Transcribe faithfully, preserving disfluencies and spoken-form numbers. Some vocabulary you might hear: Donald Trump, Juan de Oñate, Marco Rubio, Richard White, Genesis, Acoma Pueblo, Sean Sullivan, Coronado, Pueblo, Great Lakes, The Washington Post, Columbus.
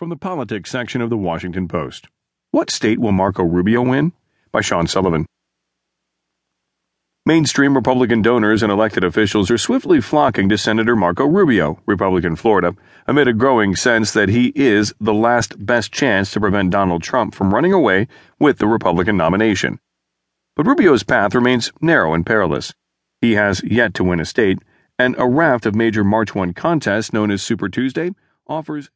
From the politics section of The Washington Post. What state will Marco Rubio win? By Sean Sullivan. Mainstream Republican donors and elected officials are swiftly flocking to Senator Marco Rubio, Republican Florida, amid a growing sense that he is the last best chance to prevent Donald Trump from running away with the Republican nomination. But Rubio's path remains narrow and perilous. He has yet to win a state, and a raft of major March first contests known as Super Tuesday offers